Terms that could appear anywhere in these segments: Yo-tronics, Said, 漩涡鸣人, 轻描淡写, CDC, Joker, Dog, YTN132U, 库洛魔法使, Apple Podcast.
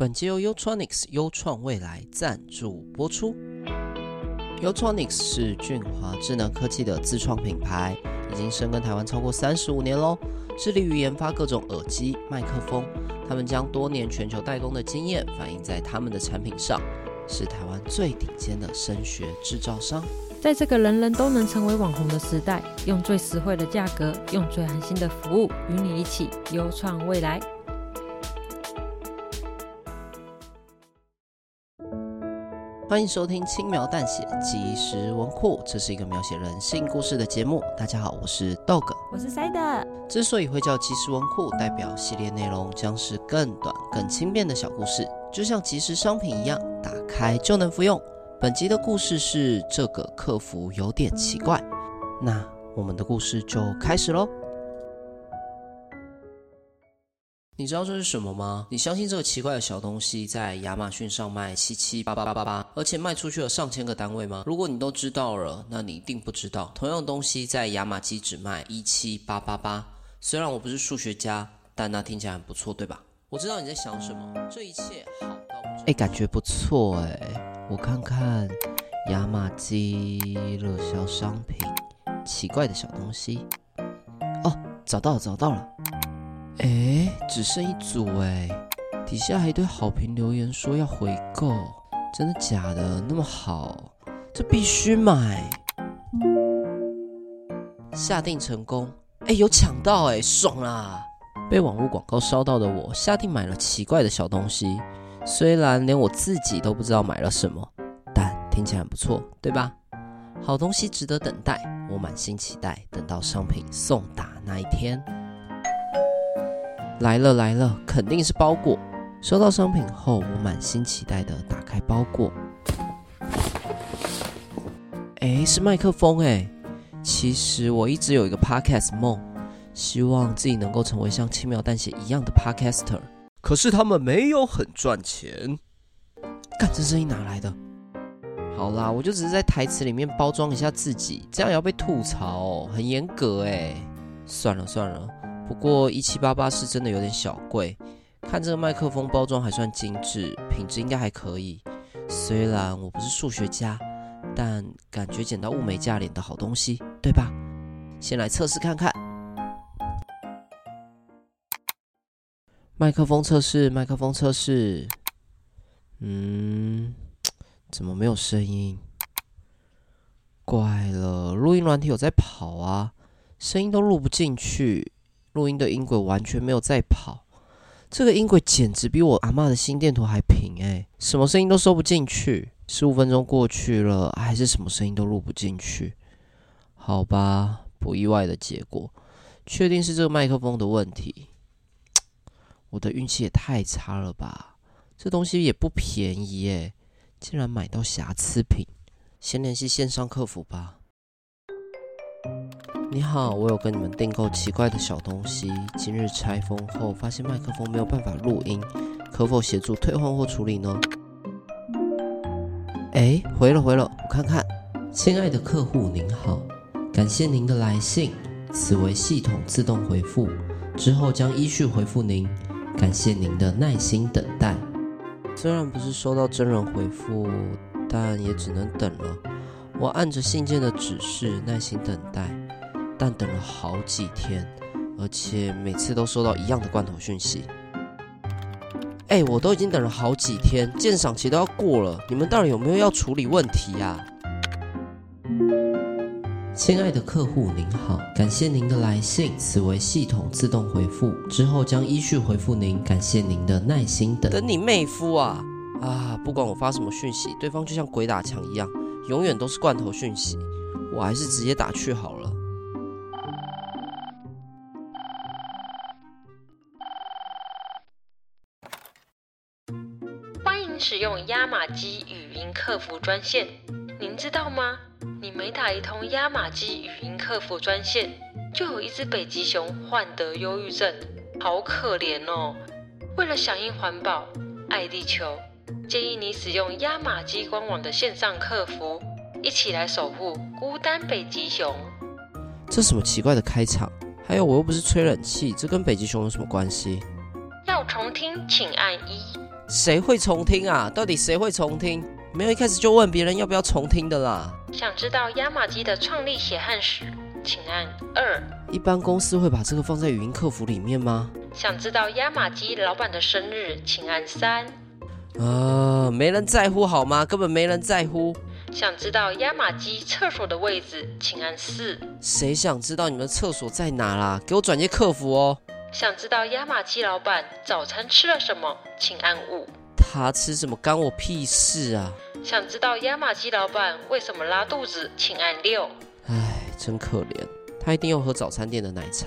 本集由 Yo-tronics 优创未来赞助播出。 Yo-tronics 是俊华智能科技的自创品牌，已经深耕台湾超过35年咯，致力于研发各种耳机、麦克风。他们将多年全球代工的经验反映在他们的产品上，是台湾最顶尖的声学制造商。在这个人人都能成为网红的时代，用最实惠的价格，用最安心的服务，与你一起优创未来。欢迎收听轻描淡写即时文库，这是一个描写人性故事的节目。大家好，我是 Dog， 我是 Said。 之所以会叫即时文库，代表系列内容将是更短更轻便的小故事，就像即时商品一样，打开就能服用。本集的故事是这个客服有点奇怪，那我们的故事就开始咯。你知道这是什么吗？你相信这个奇怪的小东西在亚马逊上卖7788888，而且卖出去了上千个单位吗？如果你都知道了，那你一定不知道，同样的东西在亚马逊只卖17888。虽然我不是数学家，但那听起来很不错，对吧？我知道你在想什么，这一切好到不知道，感觉不错我看看亚马逊热销商品，奇怪的小东西。哦，找到了。只剩一组底下还一堆好评留言说要回购，真的假的？那么好，这必须买。下定成功，有抢到爽啦！被网络广告烧到的我，下定买了奇怪的小东西，虽然连我自己都不知道买了什么，但听起来很不错，对吧？好东西值得等待，我满心期待，等到商品送达那一天。来了，肯定是包裹。收到商品后，我满心期待的打开包裹。是麦克风其实我一直有一个 podcast 梦，希望自己能够成为像轻描淡写一样的 podcaster。可是他们没有很赚钱。这声音哪来的？好啦，我就只是在台词里面包装一下自己，这样也要被吐槽很严格算了。不过17888是真的有点小贵，看这个麦克风包装还算精致，品质应该还可以。虽然我不是数学家，但感觉捡到物美价廉的好东西，对吧？先来测试看看。麦克风测试。怎么没有声音？怪了，录音软体有在跑啊，声音都录不进去。录音的音轨完全没有在跑，这个音轨简直比我阿嬷的心电图还平什么声音都收不进去。15分钟过去了，还是什么声音都录不进去。好吧，不意外的结果，确定是这个麦克风的问题。我的运气也太差了吧，这东西也不便宜竟然买到瑕疵品。先联系线上客服吧。你好，我有跟你们订购奇怪的小东西，今日拆封后发现麦克风没有办法录音，可否协助退换或处理呢？回了，我看看。亲爱的客户您好，感谢您的来信，此为系统自动回复，之后将依序回复您，感谢您的耐心等待。虽然不是收到真人回复，但也只能等了。我按着信件的指示耐心等待，但等了好几天，而且每次都收到一样的罐头讯息。我都已经等了好几天，鉴赏期都要过了，你们到底有没有要处理问题啊？亲爱的客户您好，感谢您的来信，此为系统自动回复，之后将依序回复您，感谢您的耐心等你妹夫啊！不管我发什么讯息，对方就像鬼打墙一样，永远都是罐头讯息，我还是直接打去好了。使用亚马逊语音客服专线，您知道吗？你每打一通亚马逊语音客服专线，就有一只北极熊患得忧郁症，好可怜哦。为了响应环保、爱地球，建议你使用亚马逊官网的线上客服，一起来守护孤单北极熊。这什么奇怪的开场？还有我又不是吹冷气，这跟北极熊有什么关系？要重听，请按1。谁会重听啊？到底谁会重听？没有一开始就问别人要不要重听的啦。想知道亚马基的创立血汗史，请按2。一般公司会把这个放在语音客服里面吗？想知道亚马基老板的生日，请按3。没人在乎好吗？根本没人在乎。想知道亚马基厕所的位置，请按4。谁想知道你们厕所在哪啦？给我转接客服哦。想知道亚马基老板早餐吃了什么，请按5。他吃什么干我屁事啊！想知道亚马基老板为什么拉肚子，请按6。唉，真可怜，他一定要喝早餐店的奶茶。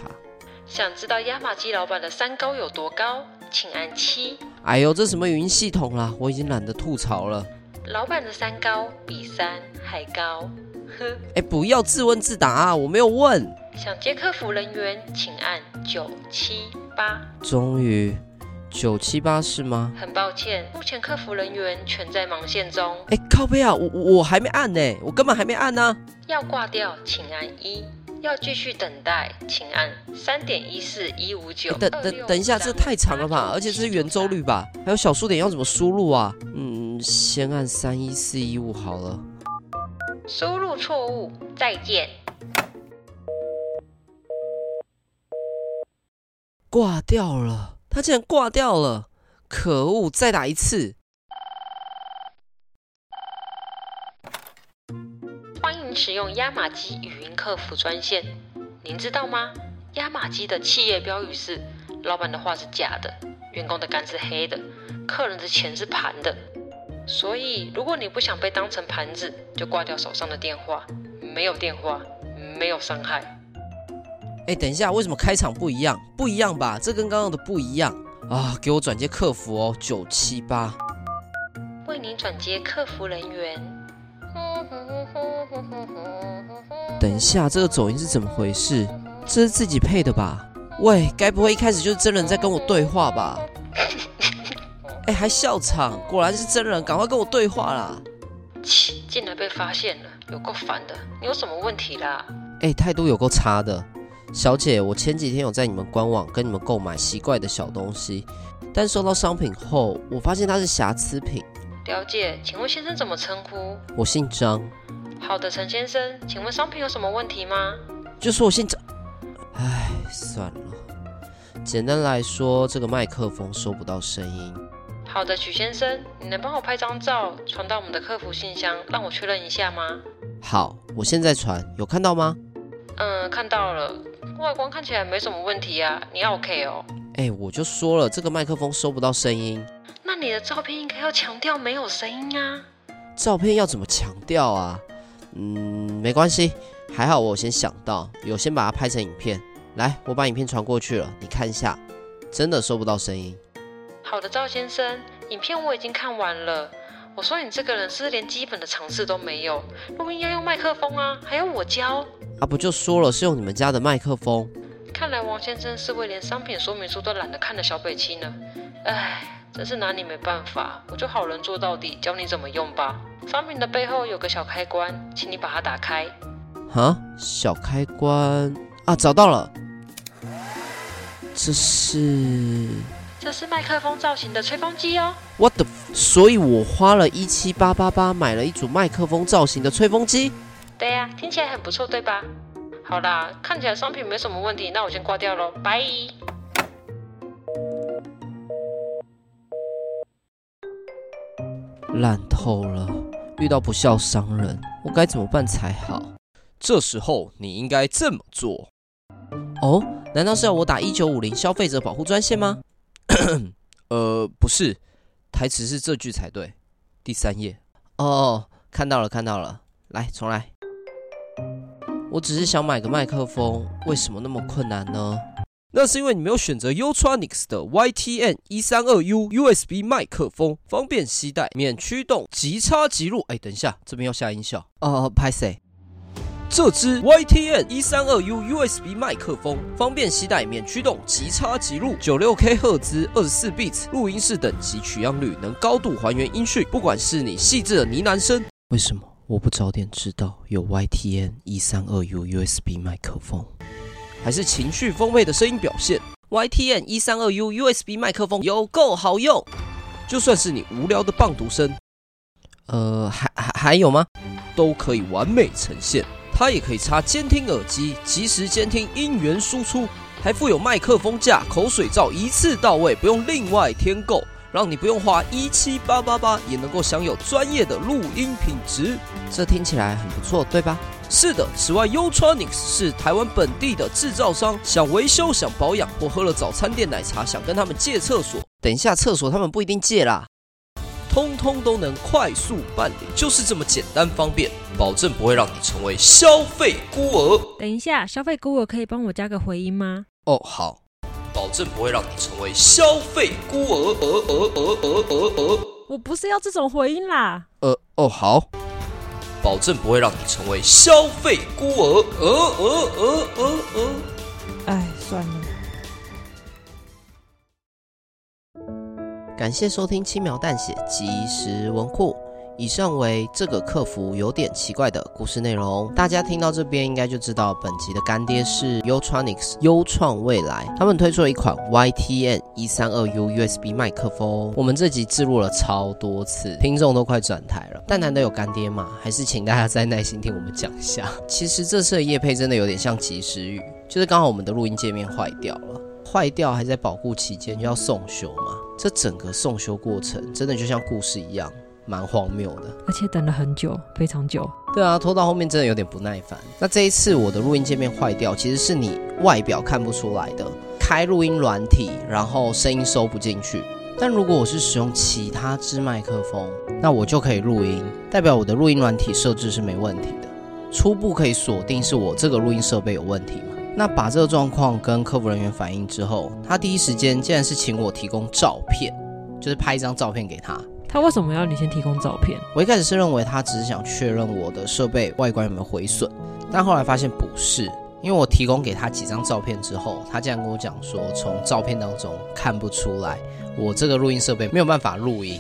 想知道亚马基老板的三高有多高，请按7。哎呦，这什么语音系统啦，我已经懒得吐槽了。老板的三高比3还高，呵。不要自问自答啊，我没有问。想接客服人员，请按978。终于，978是吗？很抱歉，目前客服人员全在忙线中。靠北啊，我还没按呢，我根本还没按啊。要挂掉，请按1；要继续等待，请按3.14159。等一下，这太长了吧？而且这是圆周率吧？还有小数点要怎么输入啊？先按31415好了。输入错误，再见。挂掉了，他竟然挂掉了，可恶！再打一次。欢迎使用亚马基语音客服专线。您知道吗？亚马基的企业标语是：老板的话是假的，员工的肝是黑的，客人的钱是盘的。所以，如果你不想被当成盘子，就挂掉手上的电话。没有电话，没有伤害。等一下，为什么开场不一样？不一样吧？这跟刚刚的不一样啊！给我转接客服哦，978。为您转接客服人员。等一下，这个走音是怎么回事？这是自己配的吧？喂，该不会一开始就是真人在跟我对话吧？还笑场，果然是真人，赶快跟我对话啦！切，竟然被发现了，有够烦的。你有什么问题啦？态度有够差的。小姐，我前几天有在你们官网跟你们购买奇怪的小东西，但收到商品后，我发现它是瑕疵品。了解，请问先生怎么称呼？我姓张。好的，陈先生，请问商品有什么问题吗？就说我姓张。算了。简单来说，这个麦克风收不到声音。好的，许先生，你能帮我拍张照传到我们的客服信箱，让我确认一下吗？好，我现在传，有看到吗？看到了，外观看起来没什么问题啊，你 OK 哦？我就说了，这个麦克风收不到声音。那你的照片应该要强调没有声音啊。照片要怎么强调啊？没关系，还好我先想到，有先把它拍成影片。来，我把影片传过去了，你看一下，真的收不到声音。好的，赵先生，影片我已经看完了。我说你这个人是连基本的常识都没有，录音要用麦克风啊，还要我教啊？不就说了是用你们家的麦克风？看来王先生是位连商品说明书都懒得看的小北七呢。真是拿你没办法，我就好人做到底，教你怎么用吧。商品的背后有个小开关，请你把它打开。啊，小开关啊，找到了，这是麦克风造型的吹风机哦。What the f-？ 所以我花了17888买了一组麦克风造型的吹风机。对呀，听起来很不错，对吧？好啦，看起来商品没什么问题，那我先挂掉咯，拜。烂透了，遇到不肖商人，我该怎么办才好？这时候你应该这么做。哦，难道是要我打1950消费者保护专线吗？不是，台词是这句才对，第3页。哦，看到了，来，重来。我只是想买个麦克风，为什么那么困难呢？那是因为你没有选择 Yo-tronics 的 YTN132U USB 麦克风，方便携带，免驱动，即插即入。等一下，这边要下音效。拍谁？这支 YTN132U USB 麦克风方便携带，免驱动，即插即入， 96K 赫兹 24bits 录音室等级取样率，能高度还原音讯，不管是你细致的呢喃声。为什么我不早点知道有 YTN132U USB 麦克风？还是情绪丰沛的声音表现。 YTN132U USB 麦克风有够好用，就算是你无聊的棒读声，还有吗？都可以完美呈现。它也可以插监听耳机，及时监听音源输出，还附有麦克风架、口水罩，一次到位，不用另外添购，让你不用花17888也能够享有专业的录音品质。这听起来很不错，对吧？是的，此外 Yo-tronics 是台湾本地的制造商，想维修、想保养或喝了早餐店奶茶想跟他们借厕所，等一下厕所他们不一定借啦，通通都能快速办理，就是这么简单方便，保证不会让你成为消费孤儿。等一下，消费孤儿可以帮我加个回音吗？哦，好，保证不会让你成为消费孤儿。我不是要这种回音啦。哦，好。保证不会让你成为消费孤儿。哎，算了。感谢收听轻描淡写即时文库，以上为这个客服有点奇怪的故事内容。大家听到这边应该就知道本集的干爹是 Yo-tronics 优创未来，他们推出了一款 YTN132U USB 麦克风，我们这集置入了超多次，听众都快转台了，但难得有干爹嘛，还是请大家再耐心听我们讲一下。其实这次的业配真的有点像及时雨，就是刚好我们的录音界面坏掉还在保固期间就要送修嘛，这整个送修过程真的就像故事一样蛮荒谬的，而且等了很久，非常久。对啊，拖到后面真的有点不耐烦。那这一次我的录音界面坏掉，其实是你外表看不出来的，开录音软体然后声音收不进去，但如果我是使用其他支麦克风，那我就可以录音，代表我的录音软体设置是没问题的，初步可以锁定是我这个录音设备有问题嘛。那把这个状况跟客服人员反映之后，他第一时间竟然是请我提供照片，就是拍一张照片给他。他为什么要你先提供照片？我一开始是认为他只是想确认我的设备外观有没有毁损，但后来发现不是，因为我提供给他几张照片之后，他竟然跟我讲说从照片当中看不出来我这个录音设备没有办法录音。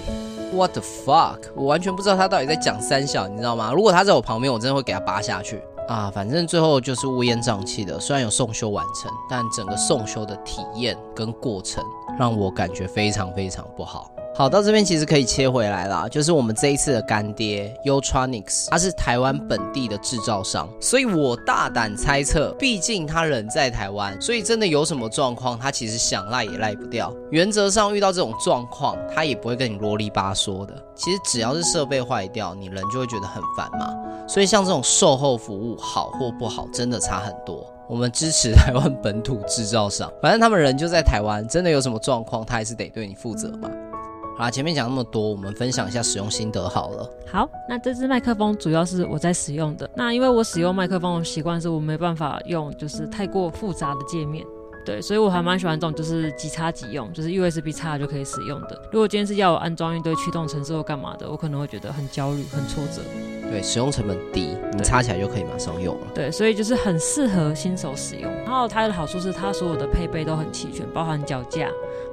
What the fuck， 我完全不知道他到底在讲三小，你知道吗？如果他在我旁边，我真的会给他扒下去啊，反正最后就是乌烟瘴气的，虽然有送修完成，但整个送修的体验跟过程让我感觉非常非常不好。好，到这边其实可以切回来啦，就是我们这一次的干爹 Yo-tronics， 他是台湾本地的制造商，所以我大胆猜测，毕竟他人在台湾，所以真的有什么状况他其实想赖也赖不掉，原则上遇到这种状况他也不会跟你啰里吧嗦的。其实只要是设备坏掉，你人就会觉得很烦嘛，所以像这种售后服务好或不好真的差很多，我们支持台湾本土制造商，反正他们人就在台湾，真的有什么状况他还是得对你负责嘛。好啦，前面讲那么多，我们分享一下使用心得好了。好，那这支麦克风主要是我在使用的，那因为我使用麦克风的习惯是我没办法用就是太过复杂的界面，对，所以我还蛮喜欢这种就是即插即用，就是 USB 插就可以使用的。如果今天是要我安装一堆驱动程式或干嘛的，我可能会觉得很焦虑很挫折。对，使用成本低，你插起来就可以马上用了。对，所以就是很适合新手使用。然后它的好处是它所有的配备都很齐全，包含脚架，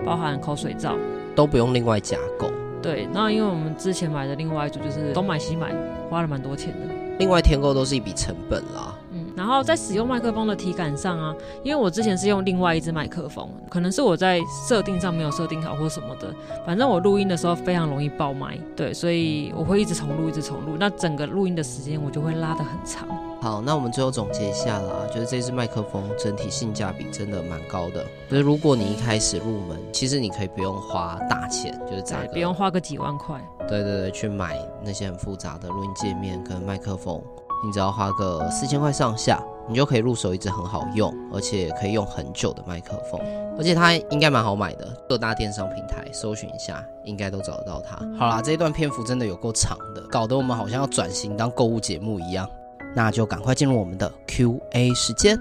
包含口水罩，都不用另外加购。对，那因为我们之前买的另外一组就是东买西买，花了蛮多钱的。另外添购都是一笔成本啦。然后在使用麦克风的体感上啊，因为我之前是用另外一支麦克风，可能是我在设定上没有设定好或什么的，反正我录音的时候非常容易爆麦，对，所以我会一直重录，那整个录音的时间我就会拉得很长。好，那我们最后总结一下啦，就是这支麦克风整体性价比真的蛮高的，就是如果你一开始入门，其实你可以不用花大钱，就是这个不用花个几万块，对对对，去买那些很复杂的录音界面跟麦克风，你只要花个4000块上下，你就可以入手一支很好用而且可以用很久的麦克风，而且它应该蛮好买的，各大电商平台搜寻一下应该都找得到它。好啦，这一段篇幅真的有够长的，搞得我们好像要转型当购物节目一样，那就赶快进入我们的 QA 时间。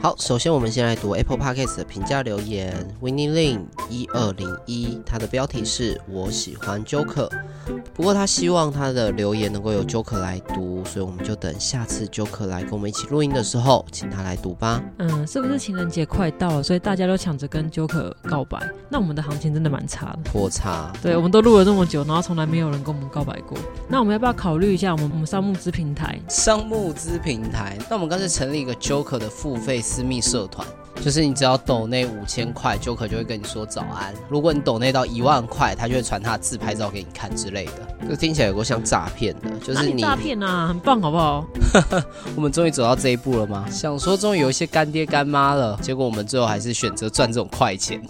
好，首先我们先来读 Apple Podcast 的评价留言。 Winnie Lin 1201， 他的标题是我喜欢 Joker， 不过他希望他的留言能够由 Joker 来读，所以我们就等下次 Joker 来跟我们一起录音的时候请他来读吧。是不是情人节快到了，所以大家都抢着跟 Joker 告白？那我们的行情真的蛮差的，颇差。对，我们都录了这么久，然后从来没有人跟我们告白过。那我们要不要考虑一下我们上募资平台？上募资平台，那我们刚才成立一个 Joker 的付费私密社团，就是你只要抖内5000块，就可就会跟你说早安。如果你抖内到10000块，他就会传他的自拍照给你看之类的。这听起来有够像诈骗的，就是你诈骗啊，很棒好不好？我们终于走到这一步了吗？想说终于有一些干爹干妈了，结果我们最后还是选择赚这种快钱。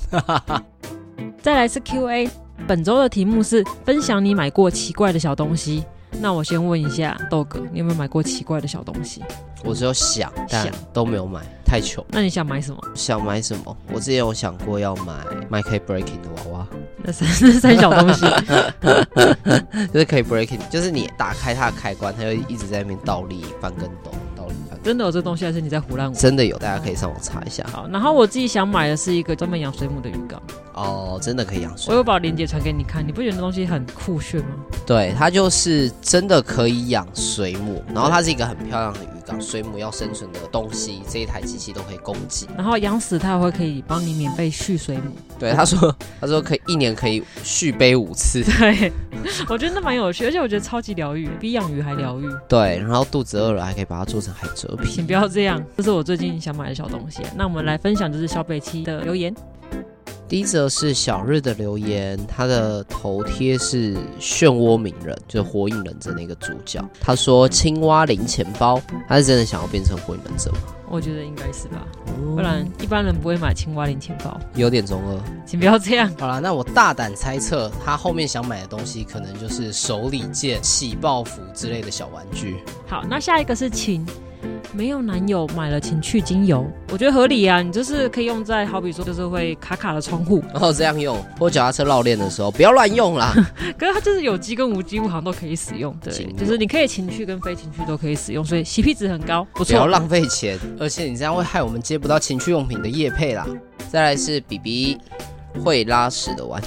再来是 QA， 本周的题目是分享你买过奇怪的小东西。那我先问一下豆哥，你有没有买过奇怪的小东西？我只有想，但都没有买，太穷。那你想买什么？想买什么？我之前有想过要买 可以 breaking 的娃娃，那三小东西，就是可以 breaking， 就是你打开它的开关，它就一直在那边倒立翻跟斗。真的有这东西还是你在胡乱玩？真的有，大家可以上网查一下。好，然后我自己想买的是一个专门养水母的鱼缸。哦，真的可以养水母。我有把链接传给你看，你不觉得那东西很酷炫吗？对，它就是真的可以养水母，然后它是一个很漂亮的鱼缸，水母要生存的东西，这一台机器都可以供给。然后养死它会可以帮你免费续水母。对，他说可以1年可以续杯5次。对，我觉得那蛮有趣，而且我觉得超级疗愈，比养鱼还疗愈。对，然后肚子饿了还可以把它做成海蜇。请不要这样，这是我最近想买的小东西。那我们来分享就是小北七的留言。第一则是小日的留言，他的头贴是漩涡鸣人，就是火影忍者那个主角。他说青蛙零钱包，他是真的想要变成火影忍者吗？我觉得应该是吧，不然一般人不会买青蛙零钱包，有点中二，请不要这样。好啦，那我大胆猜测，他后面想买的东西可能就是手里剑、起爆服之类的小玩具。好，那下一个是晴，没有男友买了情趣精油，我觉得合理啊，你就是可以用在好比说就是会卡卡的窗户，然后这样用，或脚踏车绕链的时候不要乱用啦。可是它就是有机跟无机物好像都可以使用，对，就是你可以情趣跟非情趣都可以使用，所以 CP 值很高，不错。不要浪费钱，而且你这样会害我们接不到情趣用品的业配啦。再来是 BB 会拉屎的玩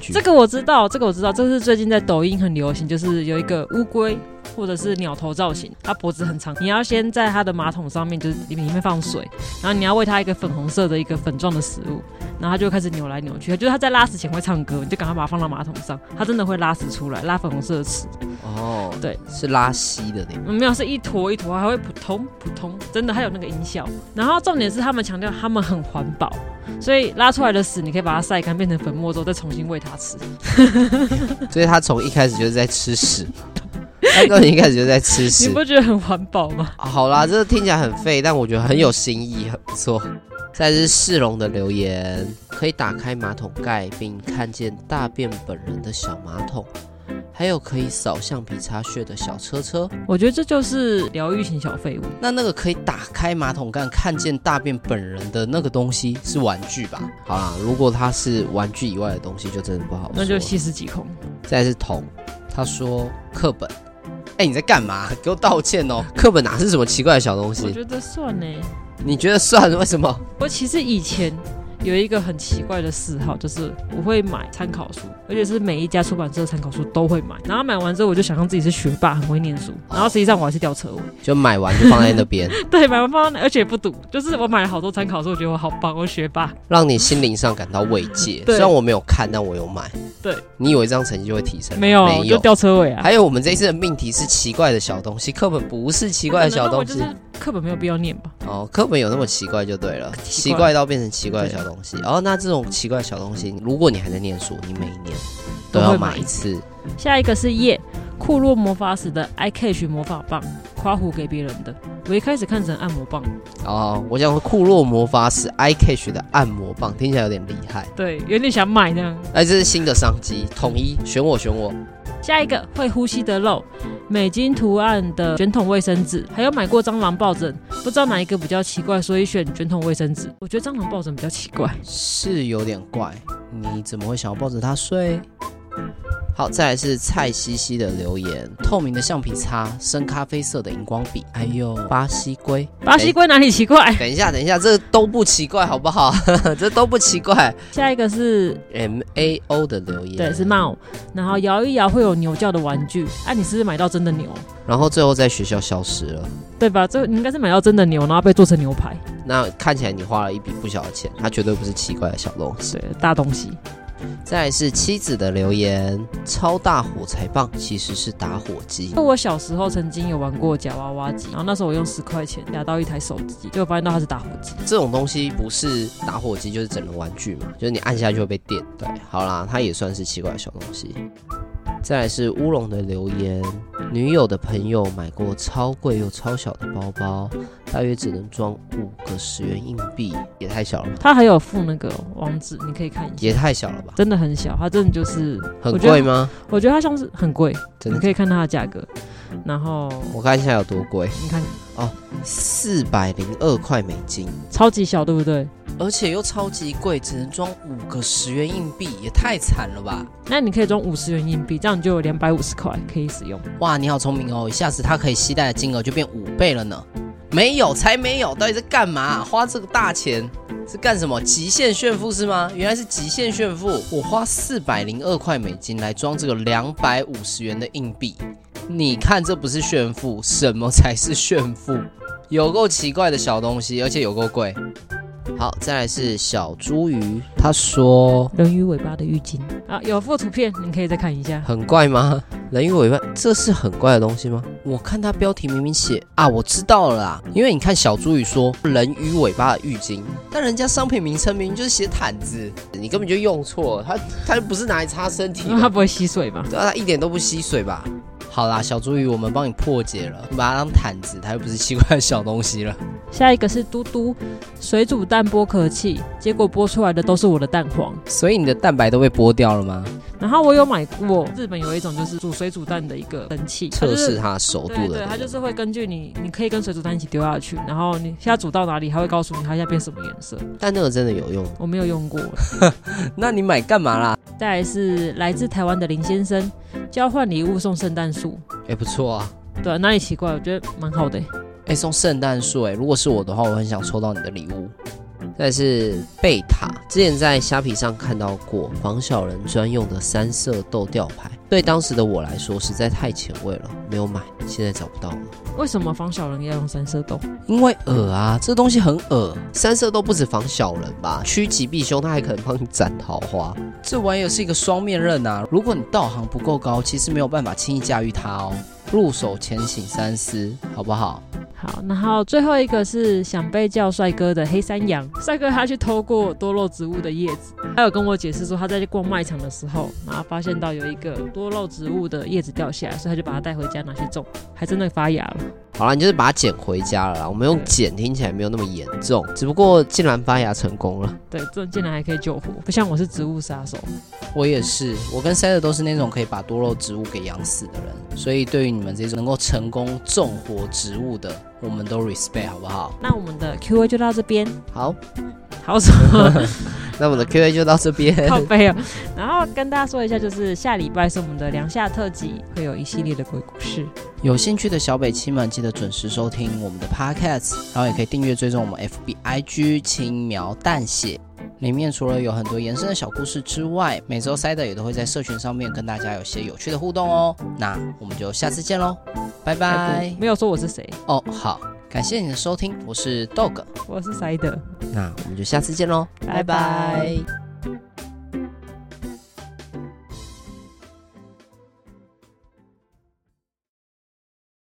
具，这个我知道，这是最近在抖音很流行，就是有一个乌龟或者是鸟头造型，它脖子很长，你要先在它的马桶上面，就是里面放水，然后你要喂它一个粉红色的一个粉状的食物，然后它就开始扭来扭去，就是它在拉屎前会唱歌，你就赶快把它放到马桶上，它真的会拉屎出来，拉粉红色的屎。哦，对，是拉稀的那个。没有，是一坨一坨，还会扑通扑通，真的还有那个音效。然后重点是他们强调他们很环保，所以拉出来的屎你可以把它晒干变成粉末之后再重新喂它吃。所以它从一开始就是在吃屎。他根本一开始就在吃屎，你不觉得很环保吗？好啦，这个听起来很废，但我觉得很有新意，很不错。再来是世龙的留言，可以打开马桶盖并看见大便本人的小马桶，还有可以扫橡皮擦屑的小车车。我觉得这就是疗愈型小废物。那个可以打开马桶盖看见大便本人的那个东西是玩具吧？好啦，如果它是玩具以外的东西，就真的不好说，那就细思极恐。再来是童，他说课本。哎，你在干嘛？给我道歉哦！课本哪是什么奇怪的小东西？我觉得算呢。你觉得算？为什么？我其实以前有一个很奇怪的嗜好，就是我会买参考书，而且是每一家出版社的参考书都会买。然后买完之后，我就想象自己是学霸，很会念书。然后实际上我还是吊车尾。就买完就放在那边。对，买完放在那边，而且不读。就是我买了好多参考书，我觉得我好棒，我学霸。让你心灵上感到慰藉。虽然我没有看，但我有买。对，你以为这样成绩就会提升？没有，就吊车尾啊！还有我们这一次的命题是奇怪的小东西，课本不是奇怪的小东西，课本没有必要念吧？哦，课本有那么奇怪就对了，奇怪到变成奇怪的小东西。哦，那这种奇怪的小东西，如果你还在念书，你每一年都要买一次。下一个是叶库洛魔法使的 iCash 魔法棒，夸虎给别人的。我一开始看成按摩棒哦，我想说库洛魔法使 iCash 的按摩棒听起来有点厉害，对，有点想买那样。哎，这是新的商机，统一选我。下一个会呼吸的肉，美金图案的卷筒卫生纸，还有买过蟑螂抱枕，不知道哪一个比较奇怪，所以选卷筒卫生纸。我觉得蟑螂抱枕比较奇怪，是有点怪，你怎么会想要抱着它睡？好，再来是蔡西西的留言，透明的橡皮擦，深咖啡色的荧光笔，还有巴西龟哪里奇怪？等一下，这都不奇怪好不好？这都不奇怪。下一个是 MAO 的留言，对，是 Mao， 然后摇一摇会有牛叫的玩具，啊，你是不是买到真的牛？然后最后在学校消失了，对吧？这你应该是买到真的牛，然后被做成牛排。那看起来你花了一笔不小的钱，它绝对不是奇怪的小东西，对，大东西。再来是妻子的留言，超大火柴棒其实是打火机。我小时候曾经有玩过假娃娃机，然后那时候我用10块钱拿到一台手机，就发现到它是打火机。这种东西不是打火机就是整容玩具嘛，就是你按下去会被电。对，好啦，它也算是奇怪的小东西。再来是乌龙的留言，女友的朋友买过超贵又超小的包包，大约只能装5个10元硬币，也太小了吧。他还有附那个网址，你可以看一下。也太小了吧，真的很小。它真的就是很贵吗？我觉得它像是很贵，真的。你可以看它的价格，然后我看一下有多贵。你看哦，402块美金，超级小，对不对？而且又超级贵，只能装5个10元硬币，也太惨了吧。那你可以装50元硬币，这样你就有250块可以使用。哇，你好聪明哦，一下子它可以携带的金额就变5倍了呢。没有，才没有，到底在干嘛啊？花这个大钱是干什么？极限炫富是吗？原来是极限炫富。我花402块美金来装这个250元的硬币，你看这不是炫富，什么才是炫富？有够奇怪的小东西，而且有够贵。好，再来是小猪鱼，他说人鱼尾巴的浴巾啊，有附图片，你可以再看一下。很怪吗？人鱼尾巴，这是很怪的东西吗？我看它标题明明写啊，我知道了啦，因为你看小猪鱼说人鱼尾巴的浴巾，但人家商品名称明明就是写毯子，你根本就用错了，它不是拿来擦身体的，它不会吸水吧？对啊，它一点都不吸水吧？好啦，小猪鱼，我们帮你破解了，你把它当毯子，它又不是奇怪的小东西了。下一个是嘟嘟，水煮蛋剥壳器，结果剥出来的都是我的蛋黄。所以你的蛋白都被剥掉了吗？然后我有买过，日本有一种就是煮水煮蛋的一个神器，测试它熟度的。对，它就是会根据你可以跟水煮蛋一起丢下去，然后你现在煮到哪里，它会告诉你它现在变什么颜色。但那个真的有用？我没有用过。那你买干嘛啦？再来是来自台湾的林先生，交换礼物送圣诞树，哎，不错啊。对啊，哪里奇怪？我觉得蛮好的。哎，送圣诞树，哎，如果是我的话，我很想抽到你的礼物。再是贝塔，之前在虾皮上看到过防小人专用的3色豆吊牌，对当时的我来说实在太前卫了，没有买，现在找不到了。为什么防小人要用3色豆？因为恶啊，这东西很恶。3色豆不止防小人吧，趋吉避凶，它还可能帮你斩桃花。这玩意儿是一个双面刃啊，如果你道行不够高，其实没有办法轻易驾驭它哦。入手前请三思，好不好？好，然后最后一个是想被叫帅哥的黑山羊，帅哥他去偷过多肉植物的叶子，他有跟我解释说他在逛卖场的时候，然后发现到有一个多肉植物的叶子掉下来，所以他就把它带回家拿去种，还真的发芽了。好啦，你就是把它捡回家了啦，我们用捡听起来没有那么严重，只不过竟然发芽成功了。对，这竟然还可以救活，不像我是植物杀手。我也是，我跟 Said 都是那种可以把多肉植物给养死的人，所以对于你们这种能够成功种活植物的，我们都 respect， 好不好？那我们的 Q&A 就到这边。好什么？那我们的 Q&A 就到这边。靠背哦。然后跟大家说一下，就是下礼拜是我们的凉夏特辑，会有一系列的鬼故事。有兴趣的小北亲们，记得准时收听我们的 podcast， 然后也可以订阅追踪我们 FBIG 轻描淡写。里面除了有很多延伸的小故事之外，每周Side也都会在社群上面跟大家有些有趣的互动哦。那我们就下次见咯，拜拜。没有说我是谁哦。好，感谢你的收听，我是 Dog， 我是Side， 那我们就下次见咯，拜拜。